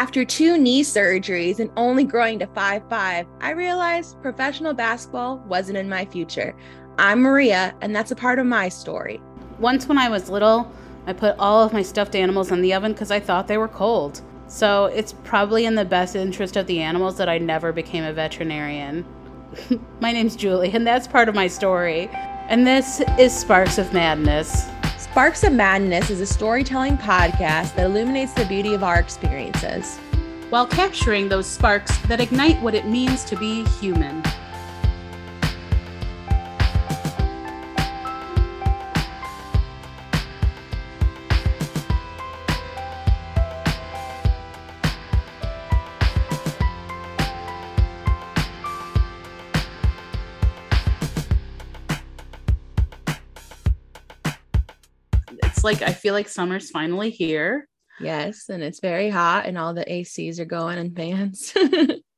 After two knee surgeries and only growing to 5'5", I realized professional basketball wasn't in my future. I'm Maria, and that's a part of my story. Once when I was little, I put all of my stuffed animals in the oven because I thought they were cold. So it's probably in the best interest of the animals that I never became a veterinarian. My name's Julie, and that's part of my story. And this is Sparks of Madness. Sparks of Madness is a storytelling podcast that illuminates the beauty of our experiences, while capturing those sparks that ignite what it means to be human. Like, I feel like summer's finally here. Yes, and it's very hot and all the ACs are going and fans.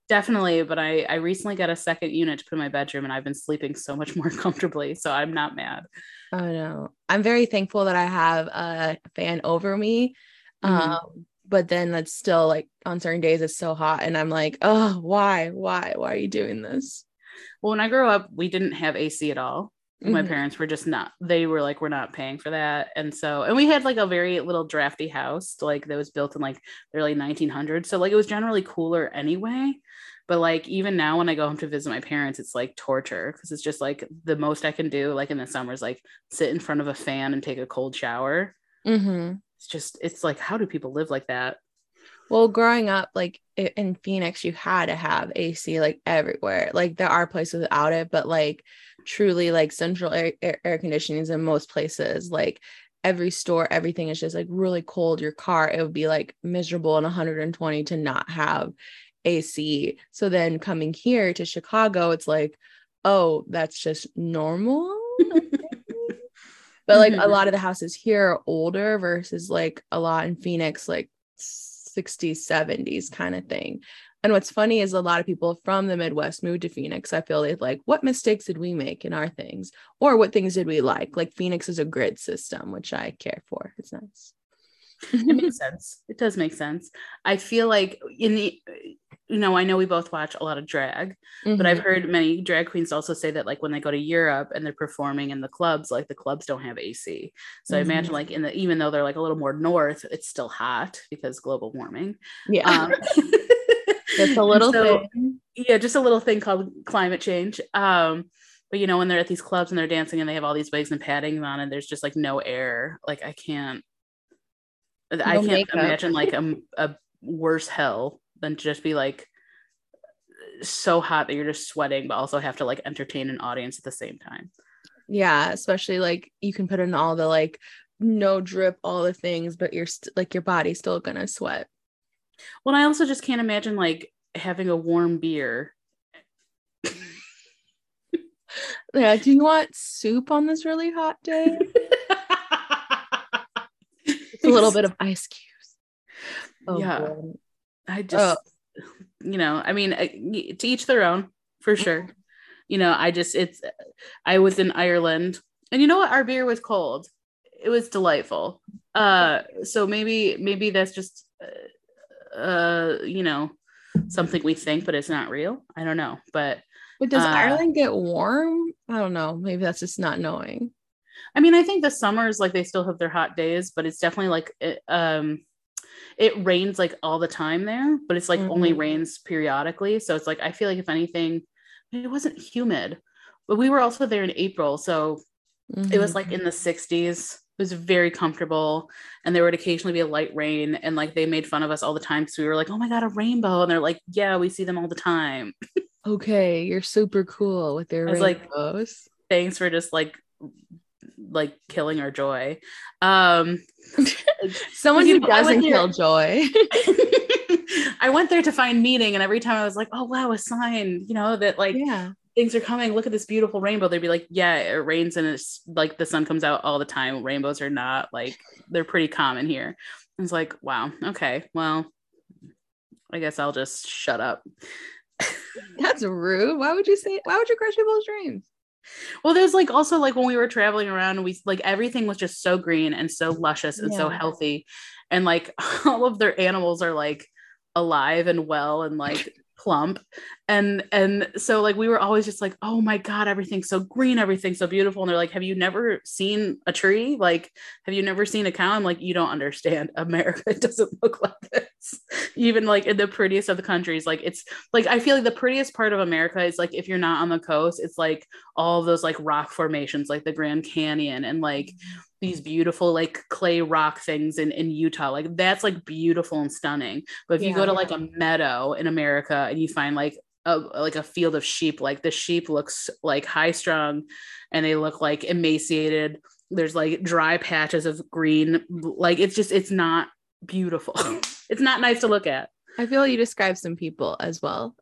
Definitely, but I recently got a second unit to put in my bedroom and I've been sleeping so much more comfortably, so I'm not mad. Oh no, I'm very thankful that I have a fan over me. But then that's still, like, on certain days it's so hot and I'm like, oh, why are you doing this? Well, when I grew up, we didn't have AC at all. My parents were just not, they were like, we're not paying for that. And so, and we had like a very little drafty house, like that was built in like the early 1900s. So like it was generally cooler anyway. But like, even now when I go home to visit my parents, it's like torture because it's just like the most I can do, like in the summers, like sit in front of a fan and take a cold shower. It's just, it's like, how do people live like that? Well, growing up, like in Phoenix, you had to have AC like everywhere. Like there are places without it, but like truly like central air conditioning is in most places. Like every store, everything is just like really cold. Your car, it would be like miserable in 120 to not have AC. So then coming here to Chicago, it's like, oh, that's just normal. But like a lot of the houses here are older versus like a lot in Phoenix, like 60s, 70s kind of thing. And what's funny is a lot of people from the Midwest moved to Phoenix. I feel like what mistakes did we make in our things, or what things did we like? Like Phoenix is a grid system, which I care for. It's nice. It makes sense. It does make sense. I feel like I know we both watch a lot of drag, but I've heard many drag queens also say that like when they go to Europe and they're performing in the clubs, like the clubs don't have AC. So I imagine like even though they're like a little more north, it's still hot because global warming. Yeah. It's a little thing. Yeah, just a little thing called climate change. But you know, when they're at these clubs and they're dancing and they have all these wigs and padding on and there's just like no air, like I can't imagine like a worse hell than to just be like so hot that you're just sweating, but also have to like entertain an audience at the same time. Yeah, especially like you can put in all the like no drip, all the things, but you're like your body's still gonna sweat. Well, I also just can't imagine like having a warm beer. Yeah, do you want soup on this really hot day? A little bit of ice cubes. Oh, yeah, boy. I just, to each their own, for sure. You know, I was in Ireland, and you know what? Our beer was cold. It was delightful. So maybe that's just, something we think, but it's not real. I don't know. But does Ireland get warm? I don't know. Maybe that's just not knowing. I mean, I think the summers, like they still have their hot days, but it's definitely like it rains like all the time there, but it's like only rains periodically. So it's like, I feel like if anything, it wasn't humid, but we were also there in April. So it was like in the 60s. It was very comfortable. And there would occasionally be a light rain. And like, they made fun of us all the time. So we were like, oh my God, a rainbow. And they're like, yeah, we see them all the time. Okay. You're super cool with their rainbows. Like, thanks for just like killing our joy. Someone who doesn't kill joy. I went there to find meaning, and every time I was like, oh wow, a sign, you know, that like things are coming, look at this beautiful rainbow. They'd be like, yeah, it rains and it's like the sun comes out all the time. Rainbows are not like, they're pretty common here. I was like, wow, okay, well I guess I'll just shut up. That's rude. Why would you crush people's dreams? Well, there's like also like when we were traveling around, we like everything was just so green and so luscious and so healthy, and like all of their animals are like alive and well and like plump. And so like we were always just like, oh my God, everything's so green, everything's so beautiful. And they're like, have you never seen a tree? Like, have you never seen a cow? I'm like, you don't understand. America, it doesn't look like this. Even like in the prettiest of the countries, like it's like, I feel like the prettiest part of America is like, if you're not on the coast, it's like all of those like rock formations, like the Grand Canyon and like these beautiful like clay rock things in Utah, like that's like beautiful and stunning. But if you go to like a meadow in America and you find like a field of sheep, like the sheep looks like high strung and they look like emaciated. There's like dry patches of green. Like it's just, it's not beautiful. It's not nice to look at. I feel like you describe some people as well.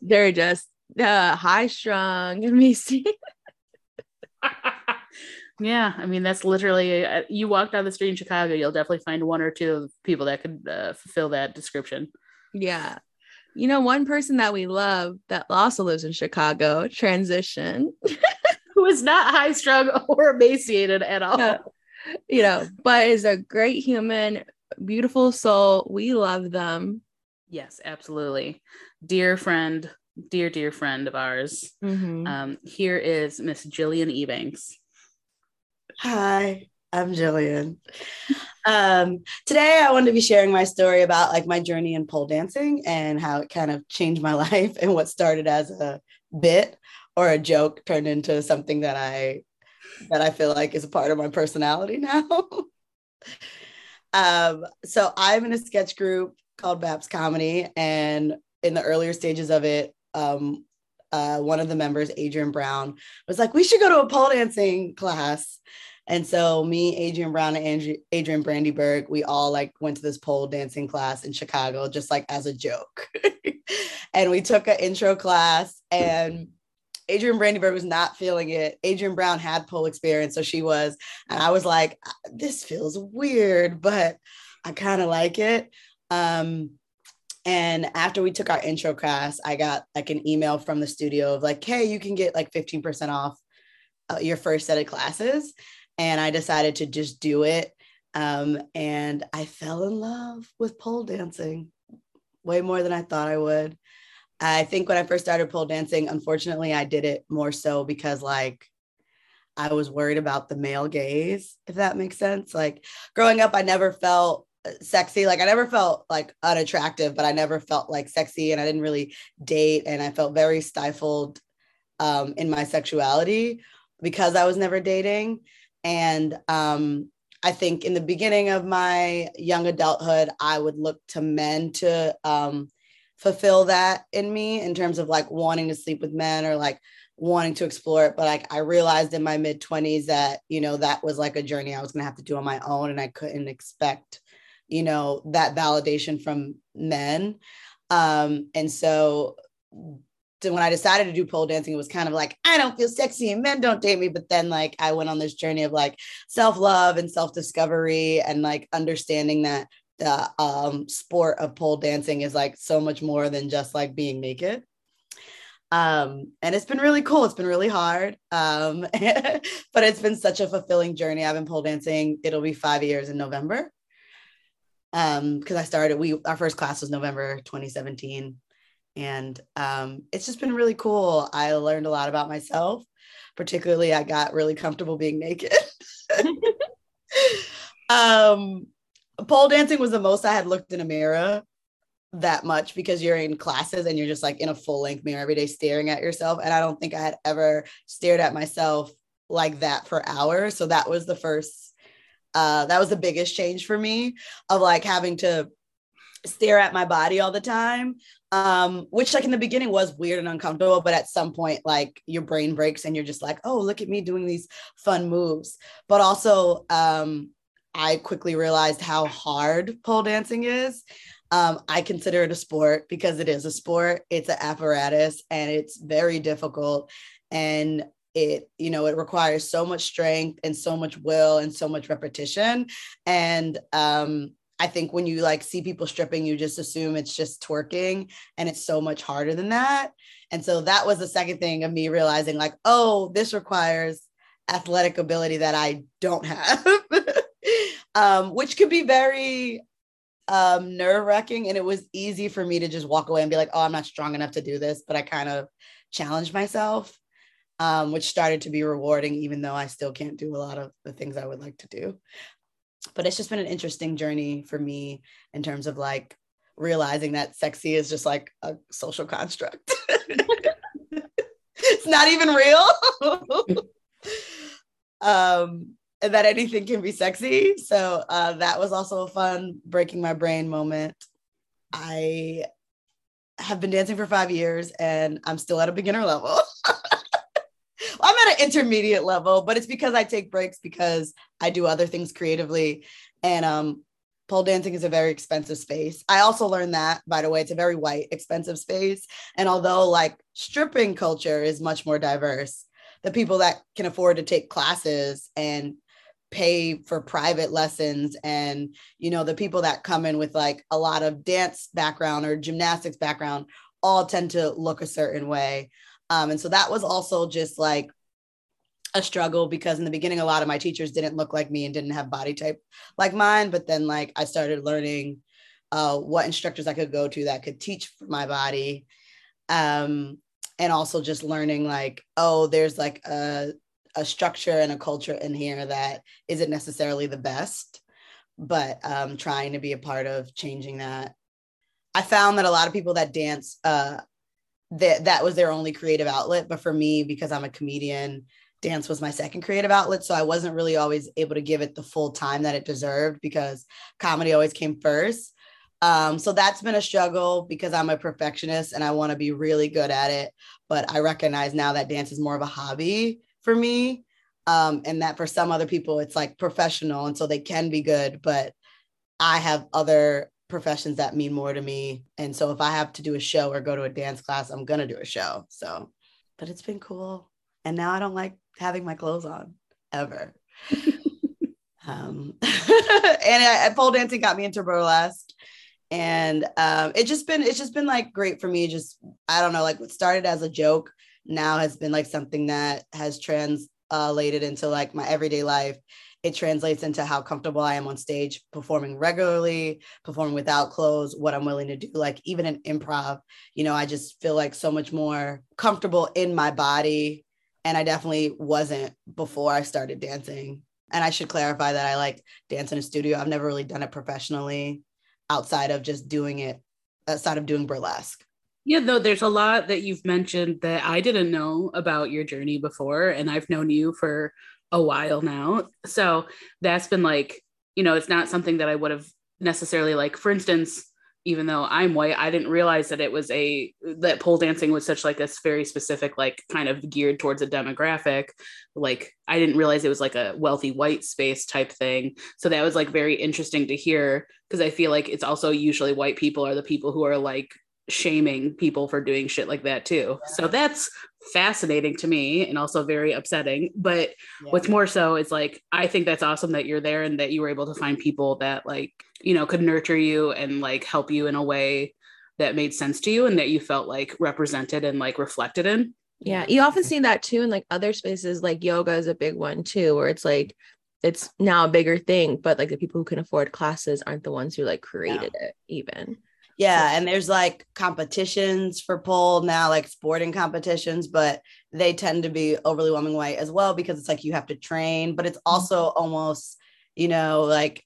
They're just high strung, emaciated. Yeah, I mean, that's literally, you walk down the street in Chicago, you'll definitely find one or two of people that could fulfill that description. Yeah. You know, one person that we love that also lives in Chicago, transition, who is not high strung or emaciated at all, you know, but is a great human, beautiful soul. We love them. Yes, absolutely. Dear friend of ours. Mm-hmm. Here is Miss Jillian Ebanks. Hi, I'm Jillian. Today I wanted to be sharing my story about like my journey in pole dancing and how it kind of changed my life and what started as a bit or a joke turned into something that I feel like is a part of my personality now. So I'm in a sketch group called Babs Comedy, and in the earlier stages of it, one of the members, Adrian Brown, was like, we should go to a pole dancing class. And so me, Adrian Brown, and Adrian Brandyberg, we all like went to this pole dancing class in Chicago, just like as a joke. And we took an intro class, and Adrian Brandyberg was not feeling it. Adrian Brown had pole experience, so she was. And I was like, this feels weird, but I kind of like it. And after we took our intro class, I got like an email from the studio of like, hey, you can get like 15% off your first set of classes. And I decided to just do it. And I fell in love with pole dancing way more than I thought I would. I think when I first started pole dancing, unfortunately, I did it more so because like I was worried about the male gaze, if that makes sense. Like growing up, I never felt sexy. Like I never felt like unattractive, but I never felt like sexy, and I didn't really date, and I felt very stifled in my sexuality because I was never dating. And I think in the beginning of my young adulthood, I would look to men to fulfill that in me in terms of like wanting to sleep with men or like wanting to explore it. But like I realized in my mid 20s that, you know, that was like a journey I was going to have to do on my own, and I couldn't expect, you know, that validation from men. And so when I decided to do pole dancing, it was kind of like, I don't feel sexy and men don't date me. But then like I went on this journey of like self-love and self-discovery and like understanding that the sport of pole dancing is like so much more than just like being naked. And it's been really cool. It's been really hard. But it's been such a fulfilling journey. I've been pole dancing. It'll be 5 years in November. Because I started, our first class was November 2017, and it's just been really cool. I learned a lot about myself, particularly I got really comfortable being naked. Pole dancing was the most I had looked in a mirror that much, because you're in classes and you're just like in a full-length mirror every day staring at yourself, and I don't think I had ever stared at myself like that for hours. So that was the first that was the biggest change for me, of like having to stare at my body all the time, which like in the beginning was weird and uncomfortable, but at some point like your brain breaks and you're just like, oh, look at me doing these fun moves. But also I quickly realized how hard pole dancing is. I consider it a sport because it is a sport. It's an apparatus and it's very difficult, and it, you know, it requires so much strength and so much will and so much repetition. And I think when you like see people stripping, you just assume it's just twerking, and it's so much harder than that. And so that was the second thing of me realizing like, oh, this requires athletic ability that I don't have, which could be very nerve-wracking, and it was easy for me to just walk away and be like, oh, I'm not strong enough to do this, but I kind of challenged myself, which started to be rewarding, even though I still can't do a lot of the things I would like to do. But it's just been an interesting journey for me in terms of like realizing that sexy is just like a social construct. It's not even real. And that anything can be sexy. So that was also a fun breaking my brain moment. I have been dancing for 5 years and I'm still at a beginner level. I'm at an intermediate level, but it's because I take breaks because I do other things creatively. And pole dancing is a very expensive space. I also learned that, by the way, it's a very white, expensive space. And although like stripping culture is much more diverse, the people that can afford to take classes and pay for private lessons and, you know, the people that come in with like a lot of dance background or gymnastics background all tend to look a certain way. And so that was also just like a struggle because in the beginning, a lot of my teachers didn't look like me and didn't have body type like mine. But then like I started learning what instructors I could go to that could teach my body. And also just learning like, oh, there's like a structure and a culture in here that isn't necessarily the best, but trying to be a part of changing that. I found that a lot of people that dance, that was their only creative outlet. But for me, because I'm a comedian, dance was my second creative outlet. So I wasn't really always able to give it the full time that it deserved because comedy always came first. So that's been a struggle because I'm a perfectionist and I want to be really good at it. But I recognize now that dance is more of a hobby for me, and that for some other people, it's like professional. And so they can be good, but I have other professions that mean more to me. And so if I have to do a show or go to a dance class, I'm going to do a show. So, but it's been cool. And now I don't like having my clothes on ever. And pole dancing got me into burlesque. And it's just been like great for me. Just, I don't know, like what started as a joke now has been like something that has translated into like my everyday life. It translates into how comfortable I am on stage, performing regularly, performing without clothes, what I'm willing to do, like even in improv, you know, I just feel like so much more comfortable in my body. And I definitely wasn't before I started dancing. And I should clarify that I like dance in a studio. I've never really done it professionally. Outside of doing burlesque. Yeah, though there's a lot that you've mentioned that I didn't know about your journey before, and I've known you for a while now. So that's been like, you know, it's not something that I would have necessarily like, for instance, even though I'm white, I didn't realize that it was that pole dancing was such like a very specific, like kind of geared towards a demographic. Like I didn't realize it was like a wealthy white space type thing. So that was like very interesting to hear because I feel like it's also usually white people are the people who are like shaming people for doing shit like that too. Yeah. So that's fascinating to me and also very upsetting. But yeah. What's more so is like, I think that's awesome that you're there and that you were able to find people that like, you know, could nurture you and like help you in a way that made sense to you and that you felt like represented and like reflected in. Yeah. You often see that too in like other spaces, like yoga is a big one too, where it's like, it's now a bigger thing, but like the people who can afford classes aren't the ones who like created it even. Yeah. And there's like competitions for pole now, like sporting competitions, but they tend to be overly whelming white as well, because it's like, you have to train, but it's also almost, you know, like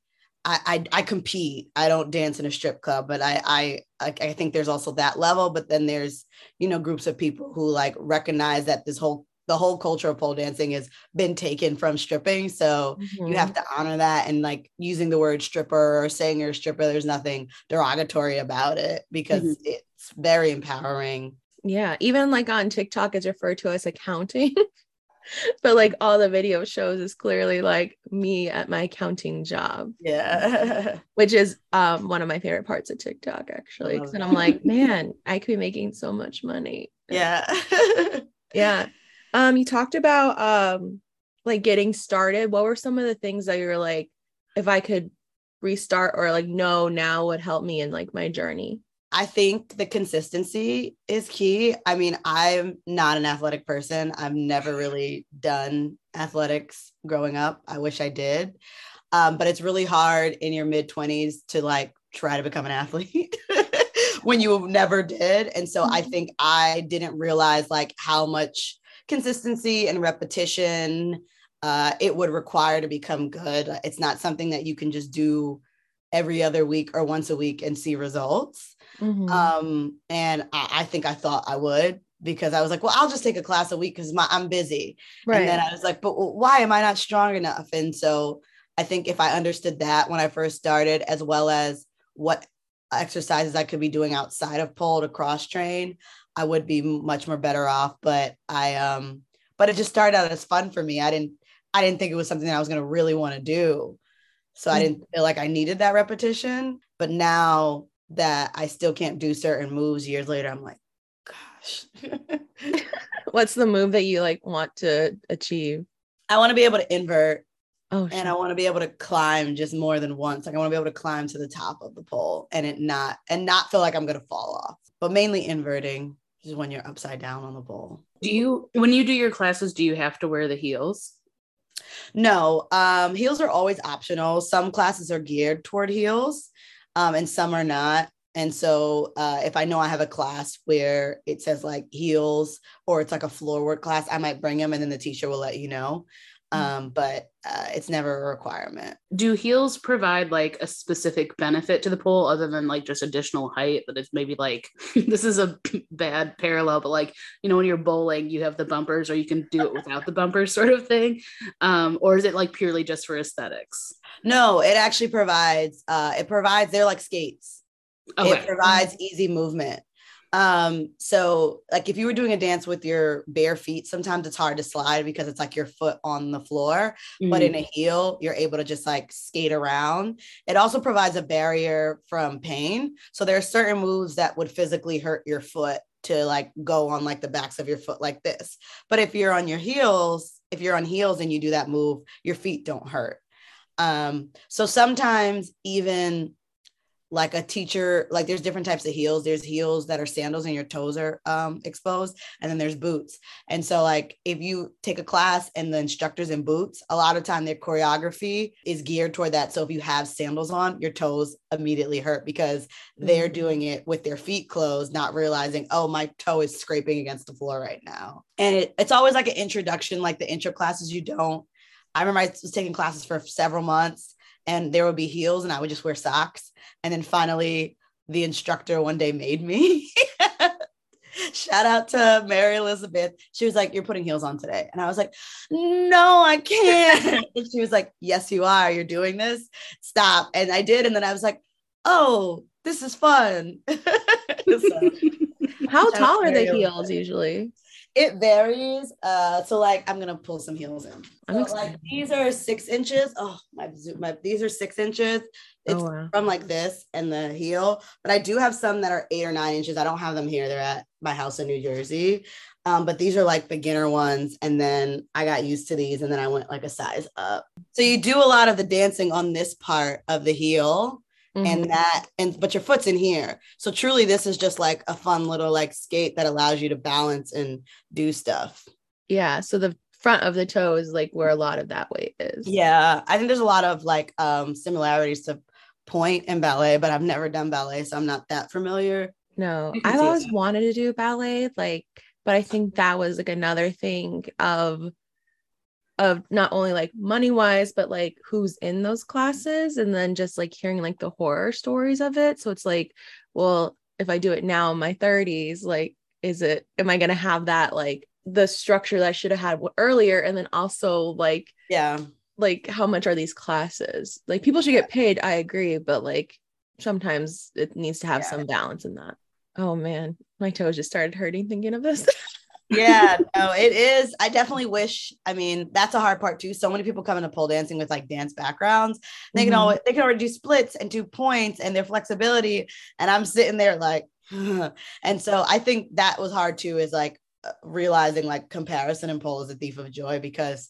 I compete, I don't dance in a strip club, but I think there's also that level, but then there's, you know, groups of people who like recognize that the whole culture of pole dancing has been taken from stripping. So you have to honor that. And like using the word stripper or saying you're a stripper, there's nothing derogatory about it because it's very empowering. Yeah. Even like on TikTok, it's referred to as accounting, but like all the video shows is clearly like me at my accounting job. Yeah. Which is one of my favorite parts of TikTok actually. And I'm like, man, I could be making so much money. Yeah. Yeah. You talked about like getting started. What were some of the things that you were like, if I could restart or like, no, now would help me in like my journey? I think the consistency is key. I mean, I'm not an athletic person. I've never really done athletics growing up. I wish I did. But it's really hard in your mid 20s to like try to become an athlete when you never did. And so I think I didn't realize like how much consistency and repetition it would require to become good. It's not something that you can just do every other week or once a week and see results. Mm-hmm. And I think I thought I would, because I was like, well, I'll just take a class a week because I'm busy. Right. And then I was like, but why am I not strong enough? And so I think if I understood that when I first started, as well as what exercises I could be doing outside of pole to cross train, I would be much more better off. But but it just started out as fun for me. I didn't think it was something that I was going to really want to do. So I didn't feel like I needed that repetition. But now that I still can't do certain moves years later, I'm like, gosh. What's the move that you like want to achieve? I want to be able to invert. Oh, shit. And I want to be able to climb just more than once. Like I want to be able to climb to the top of the pole and not feel like I'm going to fall off. But mainly inverting, which is when you're upside down on the pole. When you do your classes, do you have to wear the heels? No, heels are always optional. Some classes are geared toward heels, and some are not. And so if I know I have a class where it says like heels or it's like a floor work class, I might bring them and then the teacher will let you know. But it's never a requirement. Do heels provide like a specific benefit to the pole other than like just additional height? That it's maybe like, this is a bad parallel, but like, you know, when you're bowling, you have the bumpers or you can do it without the bumpers sort of thing. Or is it like purely just for aesthetics? No, it actually provides, they're like skates. Okay. It provides easy movement. So like if you were doing a dance with your bare feet, sometimes it's hard to slide because it's like your foot on the floor, but in a heel, you're able to just like skate around. It also provides a barrier from pain. So there are certain moves that would physically hurt your foot to like go on like the backs of your foot like this. But if you're on heels and you do that move, your feet don't hurt. So sometimes even like a teacher, like there's different types of heels. There's heels that are sandals and your toes are exposed. And then there's boots. And so like, if you take a class and the instructor's in boots, a lot of time their choreography is geared toward that. So if you have sandals on, your toes immediately hurt because they're doing it with their feet closed, not realizing, oh, my toe is scraping against the floor right now. And it's always like an introduction, like the intro classes you don't. I remember I was taking classes for several months and there would be heels and I would just wear socks. And then finally, the instructor one day made me. Shout out to Mary Elizabeth. She was like, you're putting heels on today. And I was like, no, I can't. And she was like, yes, you are. You're doing this. Stop. And I did. And then I was like, oh, this is fun. So, how tall are the heels usually? It varies. So like, I'm going to pull some heels in. So, like, these are 6 inches. Oh, my these are 6 inches. It's from like this and the heel, but I do have some that are 8 or 9 inches. I don't have them here. They're at my house in New Jersey. But these are like beginner ones. And then I got used to these and then I went like a size up. So you do a lot of the dancing on this part of the heel but your foot's in here. So truly this is just like a fun little like skate that allows you to balance and do stuff. Yeah. So the front of the toe is like where a lot of that weight is. Yeah. I think there's a lot of like similarities to point in ballet, but I've never done ballet, so I'm not that familiar. No, I've always wanted to do ballet, like, but I think that was like another thing of not only like money wise, but like who's in those classes, and then just like hearing like the horror stories of it. So it's like, well, if I do it now in my 30s, like, am I going to have that, like the structure that I should have had earlier? And then also like, yeah. Like, how much are these classes? Like, people should get paid, I agree, but like sometimes it needs to have some balance in that. Oh man, my toes just started hurting thinking of this. Yeah, no, it is. I definitely wish. I mean, that's a hard part too. So many people come into pole dancing with like dance backgrounds. They can always, they can already do splits and do points and their flexibility. And I'm sitting there like, and so I think that was hard too, is like realizing like comparison in pole is a thief of joy, because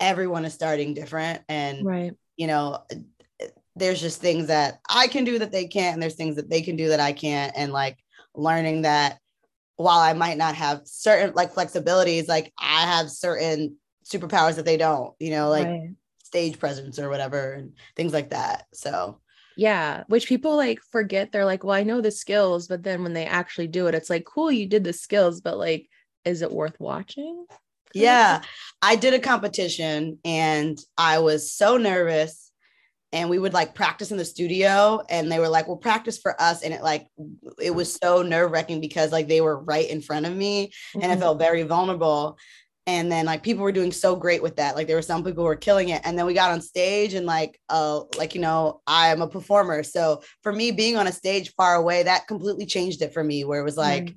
everyone is starting different. And, you know, there's just things that I can do that they can't. And there's things that they can do that I can't. And like learning that while I might not have certain like flexibilities, like I have certain superpowers that they don't, you know, like stage presence or whatever and things like that. So Yeah, which people like forget. They're like, well, I know the skills, but then when they actually do it, it's like, cool, you did the skills, but like, is it worth watching? Yeah, I did a competition and I was so nervous, and we would like practice in the studio, and they were like, well, practice for us. And it was so nerve wracking because like they were right in front of me, and I felt very vulnerable. And then like people were doing so great with that. Like there were some people who were killing it. And then we got on stage and like, you know, I'm a performer. So for me, being on a stage far away, that completely changed it for me, where it was like,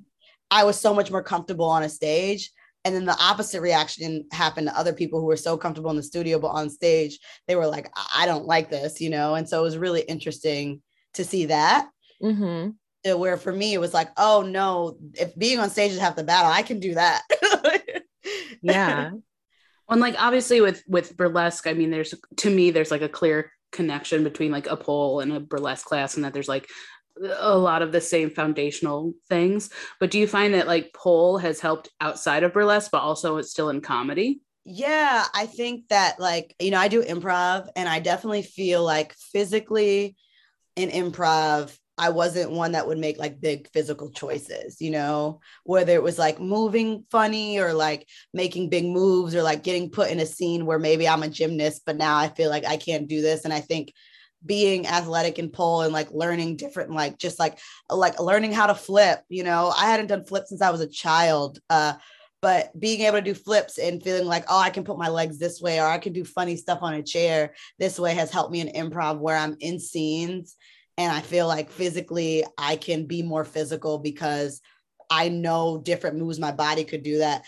I was so much more comfortable on a stage. And then the opposite reaction happened to other people who were so comfortable in the studio, but on stage, they were like, I don't like this, you know? And so it was really interesting to see that. Mm-hmm. Where for me, it was like, oh no, if being on stage is half the battle, I can do that. Yeah. And like, obviously with burlesque, I mean, there's like a clear connection between like a pole and a burlesque class, and that there's like a lot of the same foundational things. But do you find that like pole has helped outside of burlesque, but also it's still in comedy? Yeah, I think that like, you know, I do improv, and I definitely feel like physically in improv, I wasn't one that would make like big physical choices, you know, whether it was like moving funny or like making big moves or like getting put in a scene where maybe I'm a gymnast, but now I feel like I can't do this. And I think being athletic and pole and like learning different, like just like learning how to flip, you know, I hadn't done flips since I was a child, but being able to do flips and feeling like, oh, I can put my legs this way, or I can do funny stuff on a chair this way, has helped me in improv, where I'm in scenes. And I feel like physically I can be more physical because I know different moves my body could do that.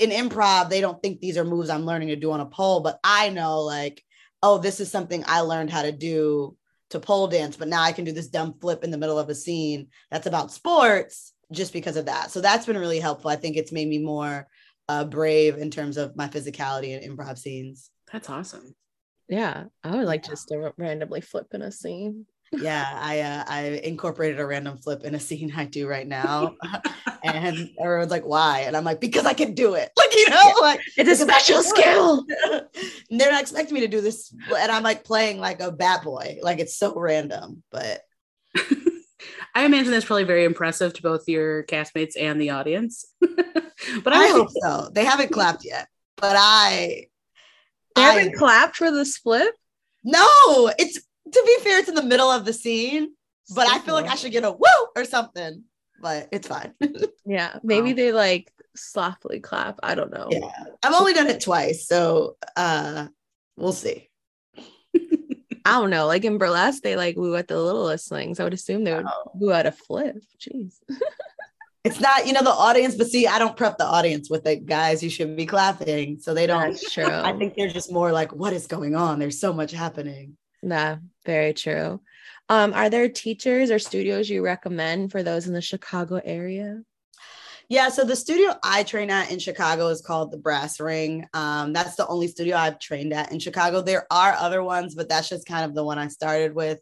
In improv, they don't think these are moves I'm learning to do on a pole, but I know like, oh, this is something I learned how to do to pole dance, but now I can do this dumb flip in the middle of a scene that's about sports just because of that. So that's been really helpful. I think it's made me more brave in terms of my physicality in improv scenes. That's awesome. Yeah. I would like just to randomly flip in a scene. Yeah, I incorporated a random flip in a scene I do right now, and everyone's like, "Why?" And I'm like, "Because I can do it." Like, you know, like it's a special skill. And they're not expecting me to do this, and I'm like playing like a bat boy. Like it's so random, but I imagine that's probably very impressive to both your castmates and the audience. But I hope so. They haven't clapped yet, but I haven't clapped for this flip. No, it's. To be fair, it's in the middle of the scene, but I feel like I should get a woo or something, but it's fine. Yeah, maybe they like softly clap. I don't know. Yeah, I've only done it twice, so we'll see. I don't know. Like in burlesque, they like woo at the littlest things. I would assume they would woo at a flip. Jeez. It's not, you know, the audience, but see, I don't prep the audience with the guys, you should be clapping, so they don't. That's true. I think they're just more like, what is going on? There's so much happening. Nah, very true. Are there teachers or studios you recommend for those in the Chicago area? Yeah, so the studio I train at in Chicago is called The Brass Ring. That's the only studio I've trained at in Chicago. There are other ones, but that's just kind of the one I started with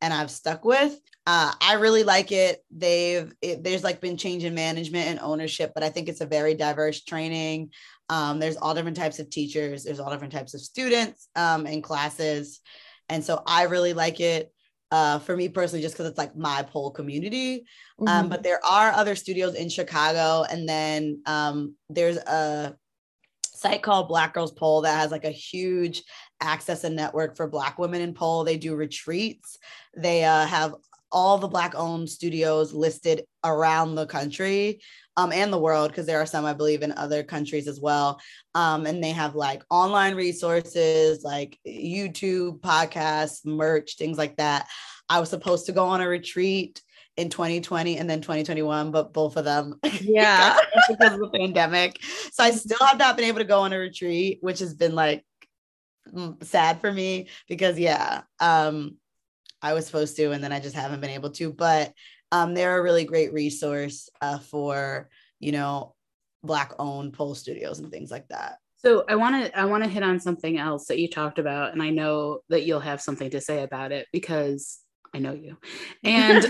and I've stuck with. I really like it. There's like been change in management and ownership, but I think it's a very diverse training. There's all different types of teachers. There's all different types of students and classes. And so I really like it for me personally, just because it's like my pole community. But there are other studios in Chicago. And then there's a site called Black Girls Pole that has like a huge access and network for Black women in pole. They do retreats. They have all the Black owned studios listed around the country and the world, because there are some, I believe, in other countries as well. And they have like online resources, like YouTube, podcasts, merch, things like that. I was supposed to go on a retreat in 2020 and then 2021, but both of them because of the pandemic. So I still have not been able to go on a retreat, which has been like sad for me because I was supposed to, and then I just haven't been able to, but they're a really great resource for, you know, Black owned pole studios and things like that. So I want to hit on something else that you talked about, and I know that you'll have something to say about it because I know you. And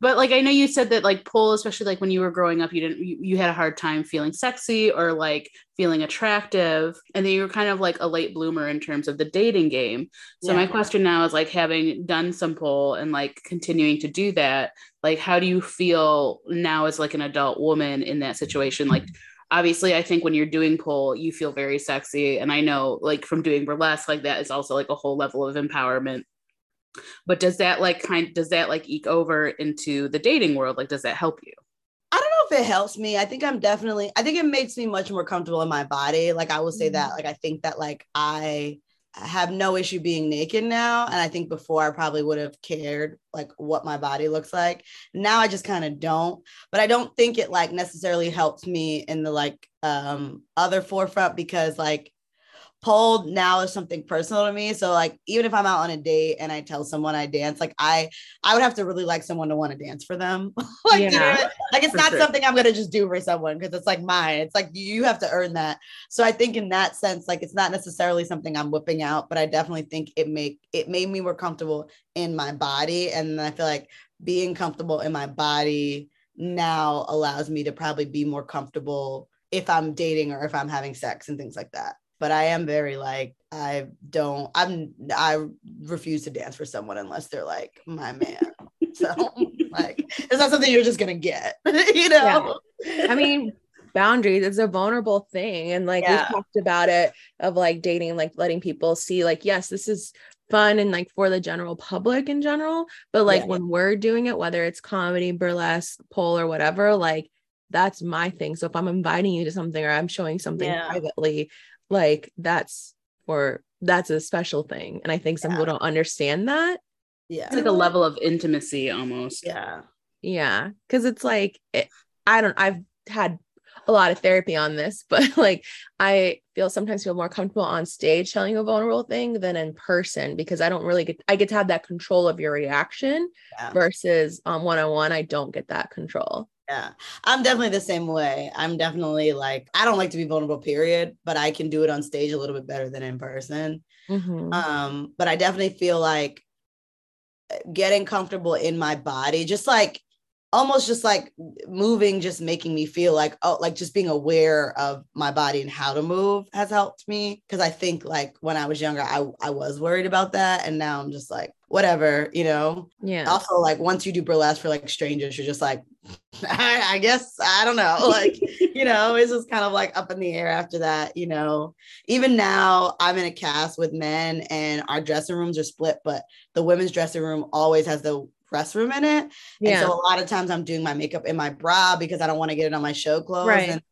But like, I know you said that like pole, especially like when you were growing up, you had a hard time feeling sexy or like feeling attractive. And then you were kind of like a late bloomer in terms of the dating game. So my question now is like, having done some pole and like continuing to do that, like, how do you feel now as like an adult woman in that situation? Like, obviously, I think when you're doing pole, you feel very sexy. And I know like from doing burlesque, like that is also like a whole level of empowerment. But does that eke over into the dating world? Like, does that help you? I don't know if it helps me. I think it makes me much more comfortable in my body. Like, I will say that, like, I think that like I have no issue being naked now. And I think before I probably would have cared like what my body looks like. Now I just kind of don't, but I don't think it like necessarily helps me in the like other forefront, because like pole now is something personal to me. So like, even if I'm out on a date and I tell someone I dance, like I would have to really like someone to want to dance for them. Like, yeah, you know, like it's not something I'm going to just do for someone, because it's like mine. It's like, you have to earn that. So I think in that sense, like it's not necessarily something I'm whipping out, but I definitely think it made me more comfortable in my body. And I feel like being comfortable in my body now allows me to probably be more comfortable if I'm dating or if I'm having sex and things like that. But I am very like, I refuse to dance for someone unless they're like my man. So like, it's not something you're just going to get, you know? Yeah. I mean, boundaries, it's a vulnerable thing. And like, we've talked about it of like dating, like letting people see like, yes, this is fun and like for the general public in general, but like when we're doing it, whether it's comedy, burlesque, pole or whatever, like that's my thing. So if I'm inviting you to something or I'm showing something privately, like that's a special thing. And I think some people don't understand that. Yeah. It's like a level of intimacy almost. Yeah. Yeah. Cause it's like, I've had a lot of therapy on this, but like, I sometimes feel more comfortable on stage telling a vulnerable thing than in person, because I get to have that control of your reaction versus one-on-one. I don't get that control. Yeah, I'm definitely the same way. I'm definitely like, I don't like to be vulnerable, period, but I can do it on stage a little bit better than in person. Mm-hmm. But I definitely feel like getting comfortable in my body, just like almost just like moving, just making me feel like, oh, like just being aware of my body and how to move has helped me. Cause I think like when I was younger, I was worried about that. And now I'm just like, whatever, you know? Yeah. Also, like once you do burlesque for like strangers, you're just like, I guess, I don't know. Like, you know, it's just kind of like up in the air after that, you know? Even now I'm in a cast with men and our dressing rooms are split, but the women's dressing room always has the restroom in it. Yeah. And so a lot of times I'm doing my makeup in my bra because I don't want to get it on my show clothes. Right. And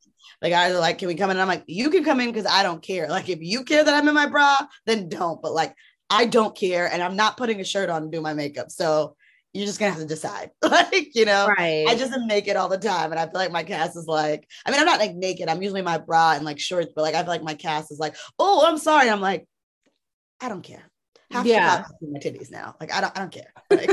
the guys are like, can we come in? And I'm like, you can come in because I don't care. Like, if you care that I'm in my bra, then don't. But like, I don't care. And I'm not putting a shirt on to do my makeup. So you're just going to have to decide. Like, you know, right. I just am naked all the time. And I feel like my cast is like, I mean, I'm not like naked. I'm usually in my bra and like shorts, but like, I feel like my cast is like, oh, I'm sorry. I'm like, I don't care. Half my titties now. Like, I don't care. Like,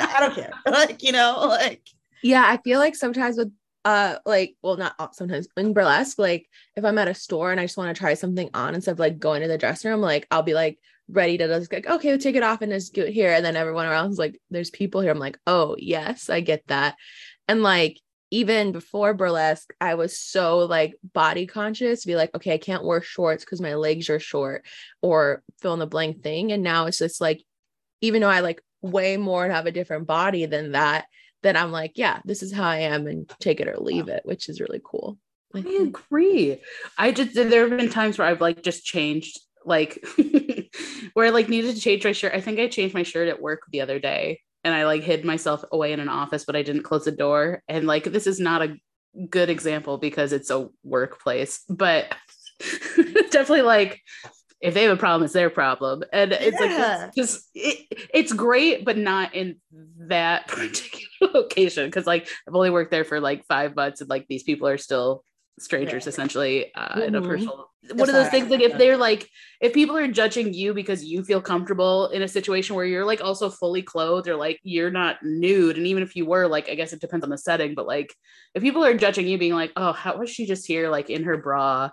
I don't care. Like, you know, like, yeah, I feel like sometimes with like, well, not sometimes in burlesque, like if I'm at a store and I just want to try something on instead of like going to the dressing room, like I'll be like ready to just like, okay, we'll take it off and just do it here. And then everyone around's like, there's people here. I'm like, oh yes, I get that. And like, even before burlesque, I was so like body conscious to be like, okay, I can't wear shorts because my legs are short or fill in the blank thing. And now it's just like, even though I like way more and have a different body than that, then I'm like, yeah, this is how I am and take it or leave it, which is really cool. Like, I agree. There have been times where I've like just changed, like where I like needed to change my shirt. I think I changed my shirt at work the other day and I like hid myself away in an office, but I didn't close the door. And like, this is not a good example because it's a workplace, but definitely like, if they have a problem, it's their problem. And it's like, just, it's great, but not in that particular location. Because like, I've only worked there for like 5 months and like, these people are still strangers essentially in a personal One of those things, like, if they're like, if people are judging you because you feel comfortable in a situation where you're like also fully clothed, or like you're not nude, and even if you were, like, I guess it depends on the setting, but like if people are judging you being like, oh, how was she just here like in her bra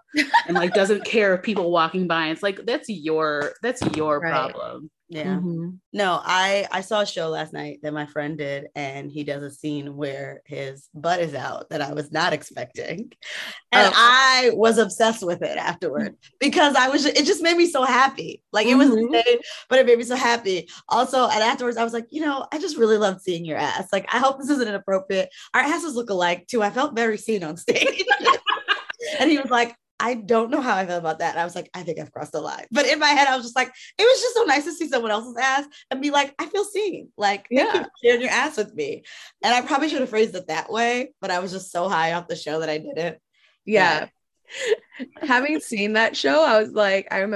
and like doesn't care if people walking by, it's like that's your right. problem. Yeah. Mm-hmm. No, I saw a show last night that my friend did, and he does a scene where his butt is out that I was not expecting, and I was obsessed with it afterward because it just made me so happy. Like, it was insane, but it made me so happy. Also, and afterwards I was like, I just really loved seeing your ass. Like, I hope this isn't inappropriate. Our asses look alike too. I felt very seen on stage. And he was like, I don't know how I feel about that. And I was like, I think I've crossed the line. But in my head, I was just like, it was just so nice to see someone else's ass and be like, I feel seen. Like, thank you for sharing your ass with me. And I probably should have phrased it that way, but I was just so high off the show that I didn't. Yeah. Having seen that show, I was like, oh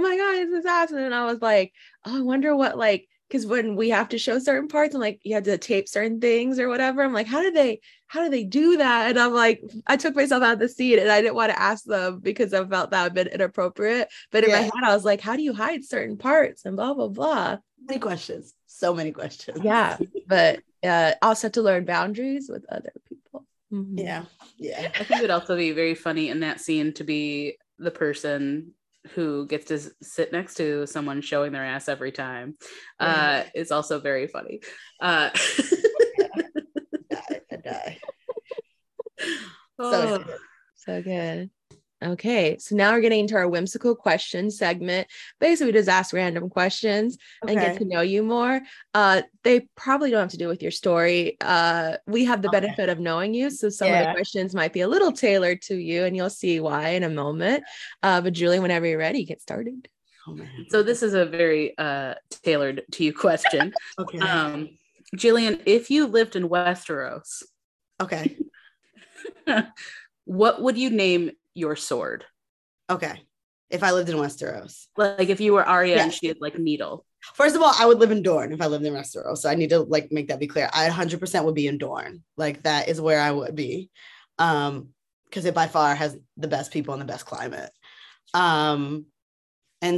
my God, it's his ass. And then I was like, oh, I wonder what, like, because when we have to show certain parts and like you had to tape certain things or whatever, I'm like, how do they do that? And I'm like, I took myself out of the seat, and I didn't want to ask them because I felt that would be inappropriate. But in my head, I was like, how do you hide certain parts and blah, blah, blah. So many questions. Yeah. But also to learn boundaries with other people. Mm-hmm. Yeah. Yeah. I think it would also be very funny in that scene to be the person who gets to sit next to someone showing their ass every time. It's also very funny. I die. So good. Okay, so now we're getting into our whimsical question segment. Basically, we just ask random questions and get to know you more. They probably don't have to do with your story. We have the benefit of knowing you, so some of the questions might be a little tailored to you, and you'll see why in a moment. But Julie, whenever you're ready, get started. Oh, man. So this is a very tailored to you question. Okay. Jillian, if you lived in Westeros, what would you name your sword? Okay. If I lived in Westeros. Like if you were Arya and she had like Needle. First of all, I would live in Dorne if I lived in Westeros. So I need to like make that be clear. I 100% would be in Dorne. Like that is where I would be. Because it by far has the best people and the best climate. And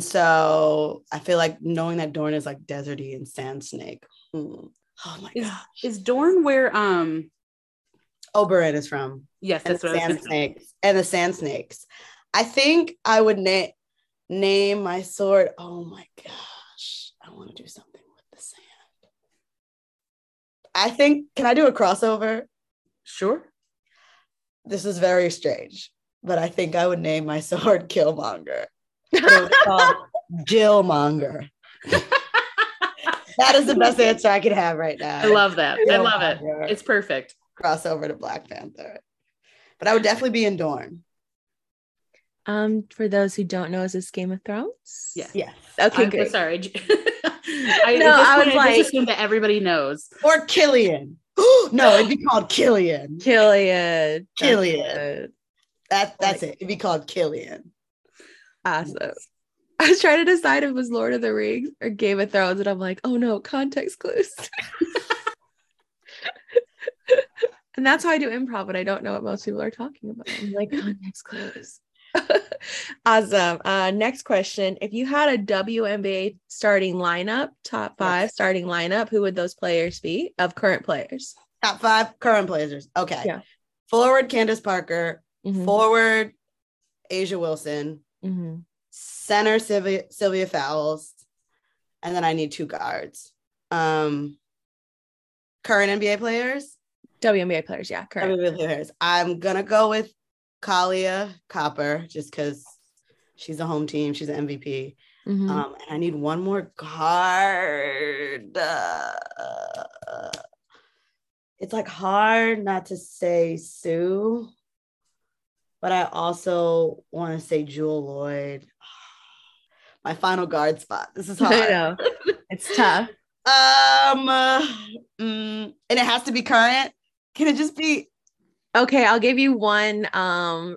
so I feel like knowing that Dorne is like deserty and sand snake. Oh my god. Is Dorne where Oberyn is from? Yes, that's what I was saying. And the sand snakes. I think I would name my sword. Oh my gosh. I want to do something with the sand. I think, can I do a crossover? Sure. This is very strange, but I think I would name my sword Killmonger. It's called Jillmonger. That is the best answer I could have right now. I love that. Killmonger. I love it. It's perfect. Crossover to Black Panther. But I would definitely be in Dorne. For those who don't know, is this Game of Thrones? Yes. Yes. Okay, good. Sorry. I just assume that everybody knows. Or Killian. No, it'd be called Killian. Killian. That's it. It'd be called Killian. Awesome. I was trying to decide if it was Lord of the Rings or Game of Thrones, and I'm like, oh no, context clues. And that's how I do improv when I don't know what most people are talking about. I'm like, next close. Awesome. Next question. If you had a WNBA starting lineup, top five starting lineup, who would those players be of current players? Top five current players. Okay. Yeah. Forward, Candace Parker. Mm-hmm. Forward, Asia Wilson. Mm-hmm. Center, Sylvia Fowles. And then I need two guards. Current NBA players? WNBA players, yeah, correct. WNBA players. I'm going to go with Kaleah Copper just because she's a home team. She's an MVP. Mm-hmm. And I need one more guard. It's like hard not to say Sue, but I also want to say Jewell Lloyd. My final guard spot. This is hard. I know. It's tough. And it has to be current. Can it just be? Okay, I'll give you one. Okay,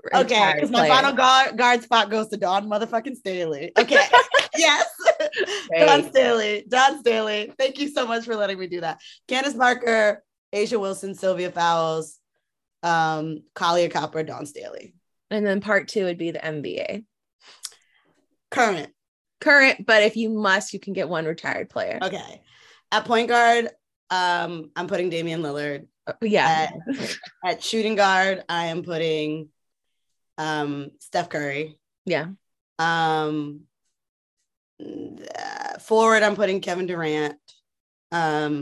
because my final guard spot goes to Dawn motherfucking Staley. Okay, yes, great. Dawn Staley. Thank you so much for letting me do that. Candace Parker, Asia Wilson, Sylvia Fowles, Kaleah Copper, Dawn Staley. And then part two would be the MBA. Current, but if you must, you can get one retired player. Okay. At point guard, I'm putting Damian Lillard. Yeah. At shooting guard, I am putting Steph Curry. Yeah. Forward, I'm putting Kevin Durant. I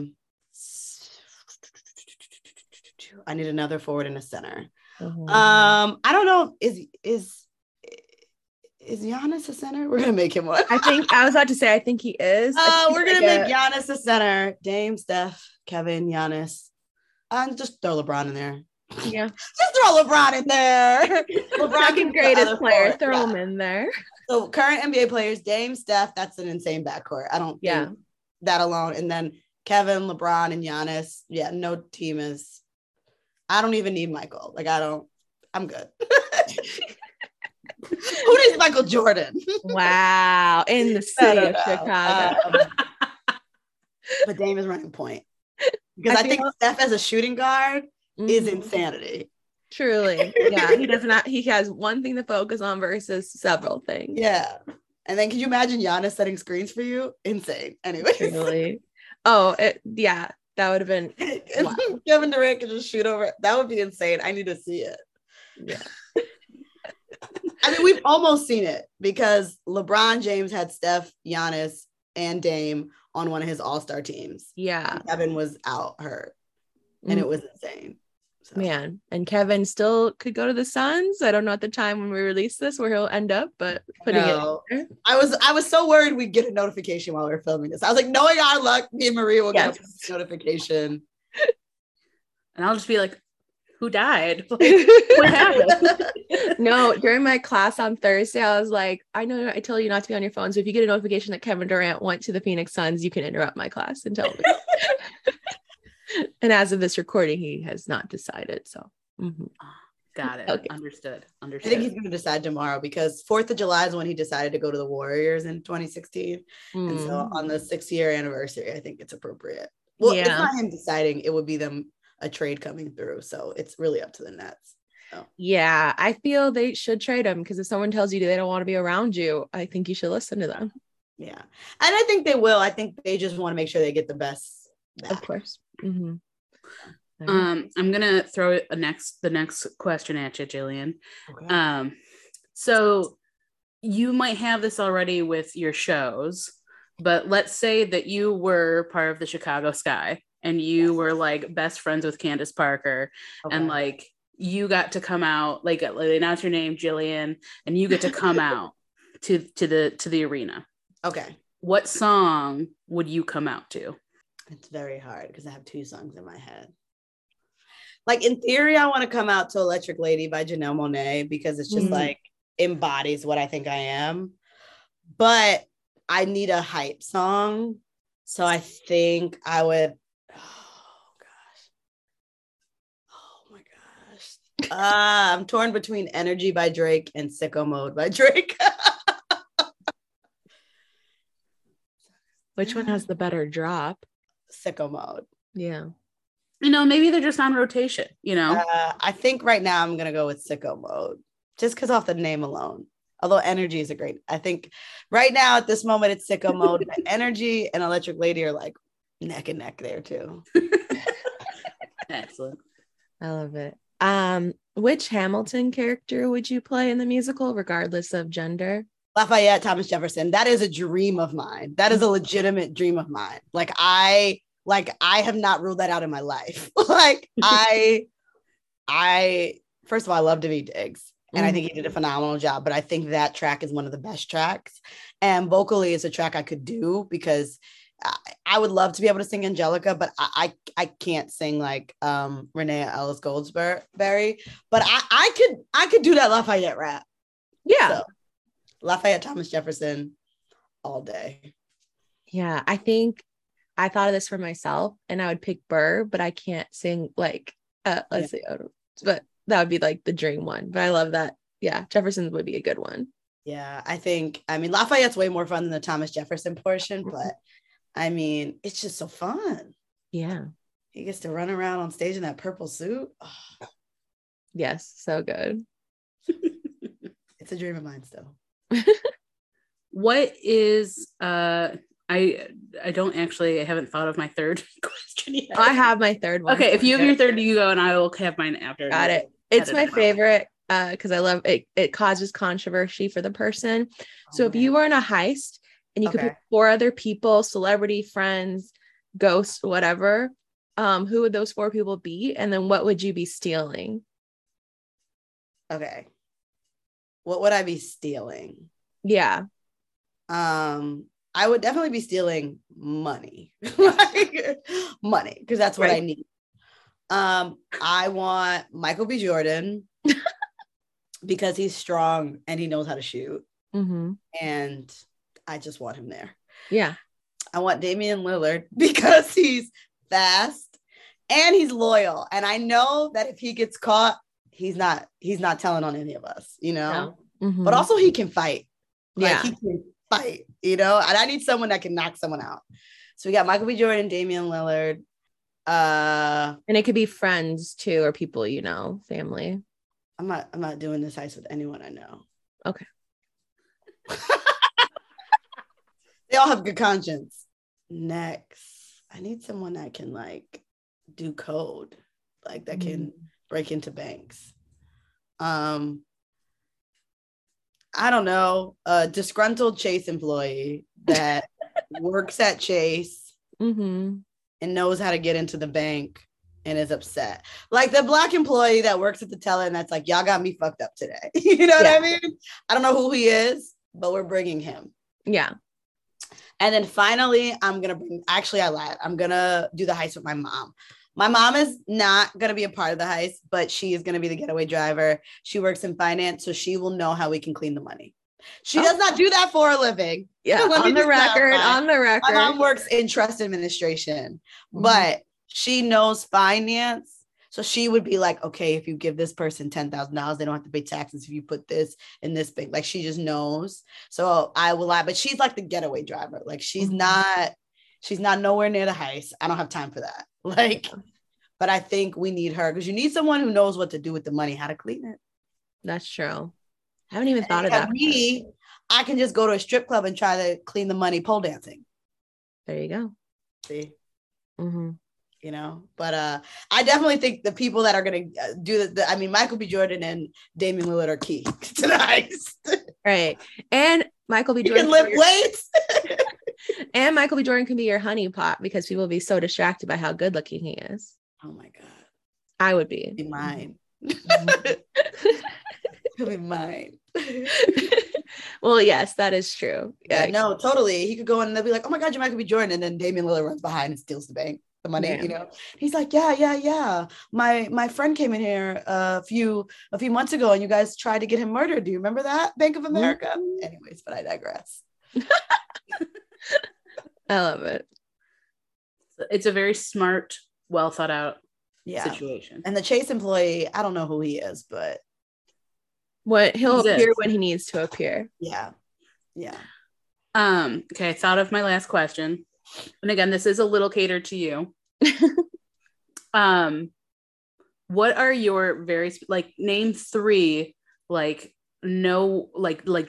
need another forward and a center. Mm-hmm. I don't know. Is Giannis a center? We're gonna make him one. I think he is. We're gonna make Giannis a center. Dame, Steph, Kevin, Giannis. Just throw LeBron in there. Yeah, just throw LeBron in there. LeBron, greatest player. Forward. Throw him in there. So current NBA players: Dame, Steph. That's an insane backcourt. I don't. Yeah. Think that alone, and then Kevin, LeBron, and Giannis. Yeah, no team is. I don't even need Michael. I'm good. Who needs Michael Jordan? Wow. In the city of Chicago. But Dame is running point. Because I think Steph as a shooting guard is insanity. Truly. Yeah. He has one thing to focus on versus several things. Yeah. And then can you imagine Giannis setting screens for you? Insane. Anyway. Truly. Yeah. That would have been wow. Kevin Durant could just shoot over. That would be insane. I need to see it. Yeah. I mean, we've almost seen it because LeBron James had Steph, Giannis, and Dame on one of his all-star teams. Yeah. And Kevin was out hurt. And it was insane. So. Man. And Kevin still could go to the Suns. I don't know at the time when we release this where he'll end up, but putting it in there. I was so worried we'd get a notification while we were filming this. I was like, knowing our luck, me and Maria will get a notification. And I'll just be like, who died? Like, what happened? No, during my class on Thursday, I was like, I know I tell you not to be on your phone. So if you get a notification that Kevin Durant went to the Phoenix Suns, you can interrupt my class and tell me. And as of this recording, he has not decided. So, Got it. Okay. Understood. I think he's going to decide tomorrow because 4th of July is when he decided to go to the Warriors in 2016. And so on the 6-year anniversary, I think it's appropriate. Well, It's not him deciding. It would be them a trade coming through. So it's really up to the Nets. So. Yeah. I feel they should trade him because if someone tells you they don't want to be around you, I think you should listen to them. Yeah. And I think they will. I think they just want to make sure they get the best. Back. Of course. I'm gonna throw the next question at you, Jillian. Okay. So you might have this already with your shows, but let's say that you were part of the Chicago Sky and you were like best friends with Candace Parker, and like you got to come out, like they announce your name, Jillian, and you get to come out to the arena. Okay, what song would you come out to? It's very hard because I have two songs in my head. Like in theory, I want to come out to Electric Lady by Janelle Monae because it's just like embodies what I think I am. But I need a hype song. So I think I would. Oh my gosh. I'm torn between Energy by Drake and Sicko Mode by Drake. Which one has the better drop? Sicko Mode. Yeah. You know, maybe they're just on rotation, you know? I think right now I'm going to go with Sicko Mode just because off the name alone. Although Energy is I think right now at this moment it's Sicko Mode. Energy and Electric Lady are like neck and neck there too. Excellent. I love it. Which Hamilton character would you play in the musical regardless of gender? Lafayette, Thomas Jefferson. That is a dream of mine. That is a legitimate dream of mine. I have not ruled that out in my life. First of all, I love Daveed Diggs and I think he did a phenomenal job, but I think that track is one of the best tracks and vocally it's a track I could do because I would love to be able to sing Angelica, but I can't sing like Renee Ellis Goldsberry, but I could do that Lafayette rap. Yeah. So. Lafayette Thomas Jefferson all day. Yeah, I think I thought of this for myself and I would pick Burr, but I can't sing but that would be like the dream one. But I love that. Yeah, Jefferson would be a good one. Yeah, I mean Lafayette's way more fun than the Thomas Jefferson portion, but I mean, it's just so fun. Yeah. He gets to run around on stage in that purple suit. Oh. Yes, so good. It's a dream of mine still. What is I don't actually, I haven't thought of my third question yet. I have my third one. Okay, if you have your third, you go, and I will have mine after. Got it. It's my favorite because I love it. It causes controversy for the person. So if you were in a heist and you could pick four other people, celebrity, friends, ghosts, whatever, who would those four people be? And then what would you be stealing? Okay. What would I be stealing? Yeah. I would definitely be stealing money. Money, because that's what I need. I want Michael B. Jordan because he's strong and he knows how to shoot. Mm-hmm. And I just want him there. Yeah. I want Damian Lillard because he's fast and he's loyal. And I know that if he gets caught, he's not telling on any of us, you know? No. Mm-hmm. But also he can fight. Yeah. He can fight, you know? And I need someone that can knock someone out. So we got Michael B. Jordan, Damian Lillard. And it could be friends too, or people, you know, family. I'm not doing this heist with anyone I know. Okay. They all have good conscience. Next, I need someone that can like do code, like that can break into banks. I don't know, a disgruntled Chase employee that works at Chase and knows how to get into the bank and is upset. Like the black employee that works at the teller and that's like, y'all got me fucked up today. You know what I mean? I don't know who he is, but we're bringing him. Yeah. And then finally, I'm going to do the heist with my mom. My mom is not going to be a part of the heist, but she is going to be the getaway driver. She works in finance, so she will know how we can clean the money. She does not do that for a living. Yeah, on the record. My mom works in trust administration, but she knows finance. So she would be like, okay, if you give this person $10,000, they don't have to pay taxes if you put this in this bank. Like she just knows. So I will lie, but she's like the getaway driver. Like she's not nowhere near the heist. I don't have time for that. Like, but I think we need her because you need someone who knows what to do with the money, how to clean it. That's true. I haven't even thought of that. Me, I can just go to a strip club and try to clean the money pole dancing. There you go. See? Mm-hmm. You know, but I definitely think the people that are going to do Michael B. Jordan and Damian Lillard are key tonight. Right. And Michael B. Jordan can lift weights. And Michael B. Jordan can be your honeypot because people will be so distracted by how good looking he is. Oh my God. I would be. He'll be mine. He'll be mine. Well, yes, that is true. Yeah, like, no, totally. He could go in and they'll be like, oh my God, you're Michael B. Jordan. And then Damian Lillard runs behind and steals the bank. The money, you know, he's like, yeah. My friend came in here a few months ago, and you guys tried to get him murdered. Do you remember that? Bank of America. Anyways, but I digress. I love it. It's a very smart, well thought out situation. And the Chase employee, I don't know who he is, but he'll appear when he needs to appear. Yeah. Okay, I thought of my last question. And again, this is a little catered to you. What are your name three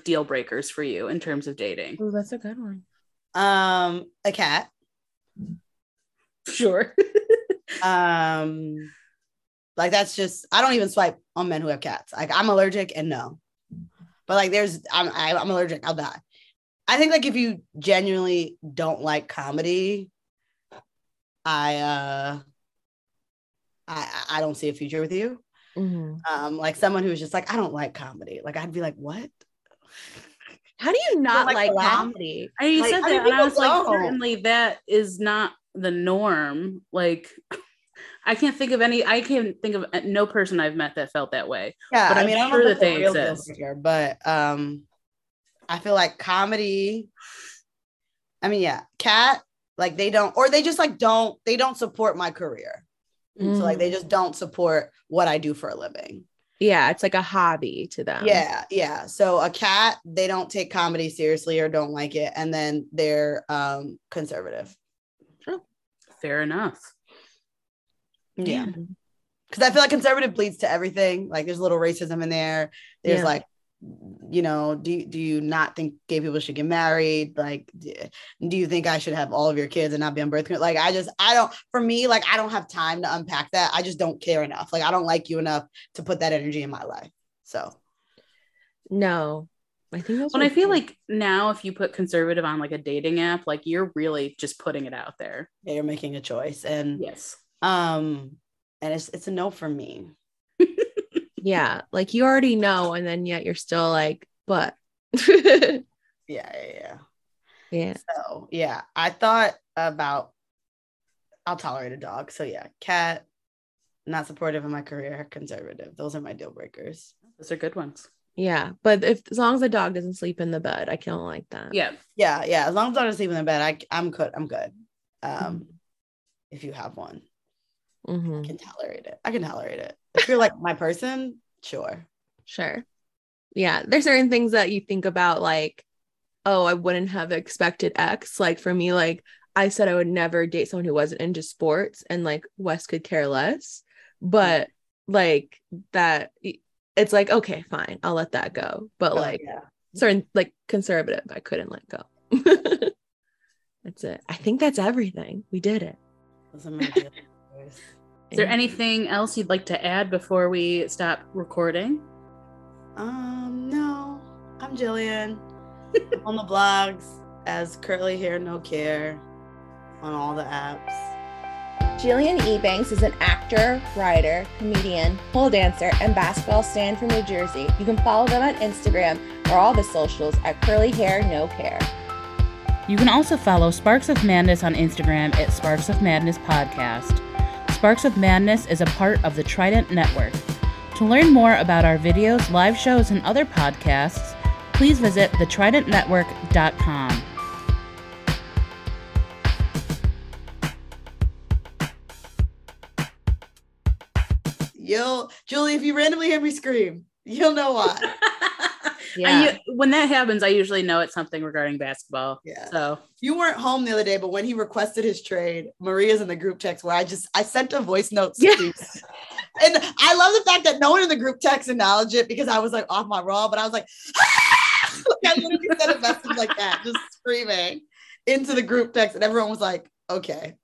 deal breakers for you in terms of dating? Oh, that's a good one. A cat. Sure. That's just, I don't even swipe on men who have cats. Like I'm allergic and no, but like I'm allergic. I'll die. I think if you genuinely don't like comedy, I don't see a future with you. Mm-hmm. Someone who's just I don't like comedy. I'd be like, what? How do you not like comedy? You said that, and I was certainly that is not the norm. I can't think of no person I've met that felt that way. Yeah, but I'm sure that they exist. I feel like comedy, cat, they don't, or they just don't support my career. Mm. So they just don't support what I do for a living. Yeah. It's a hobby to them. Yeah. Yeah. So a cat, they don't take comedy seriously or don't like it. And then they're conservative. Oh, fair enough. Yeah. Because I feel like conservative bleeds to everything. There's a little racism in there. There's you know, do you not think gay people should get married? Like, do you think I should have all of your kids and not be on birth control? Like, I don't have time to unpack that. I just don't care enough. Like, I don't like you enough to put that energy in my life. So. No, I think that's when I feel like now if you put conservative on like a dating app, like you're really just putting it out there. Yeah, you're making a choice. And yes. And it's a no for me. Yeah, like you already know, and then yet you're still like, but yeah. So yeah, I thought about I'll tolerate a dog. So yeah, cat, not supportive in my career, conservative. Those are my deal breakers. Those are good ones. Yeah, but as long as the dog doesn't sleep in the bed, I can't like that. Yeah. As long as the dog doesn't sleep in the bed, I'm good. If you have one, I can tolerate it. If you're like my person, sure. Yeah, there's certain things that you think about, like, oh, I wouldn't have expected X. Like for me, like I said, I would never date someone who wasn't into sports, and like Wes could care less. But like that, it's like, okay, fine, I'll let that go. But certain like conservative, I couldn't let go. That's it. I think that's everything. We did it. Is there anything else you'd like to add before we stop recording? No. I'm Jillian. I'm on the blogs as Curly Hair No Care on all the apps. Jillian Ebanks is an actor, writer, comedian, pole dancer, and basketball stand from New Jersey. You can follow them on Instagram or all the socials at Curly Hair No Care. You can also follow Sparks of Madness on Instagram at Sparks of Madness Podcast. Sparks of Madness is a part of the Trident Network. To learn more about our videos, live shows, and other podcasts, please visit thetridentnetwork.com. Julie, if you randomly hear me scream, you'll know why. Yeah. When that happens, I usually know it's something regarding basketball. Yeah. So you weren't home the other day, but when he requested his trade, Maria's in the group text where I sent a voice note. Yes. And I love the fact that no one in the group text acknowledged it because I was like off my raw, but I was like, ah! Like I literally sent a message like that, just screaming into the group text, and everyone was like, okay.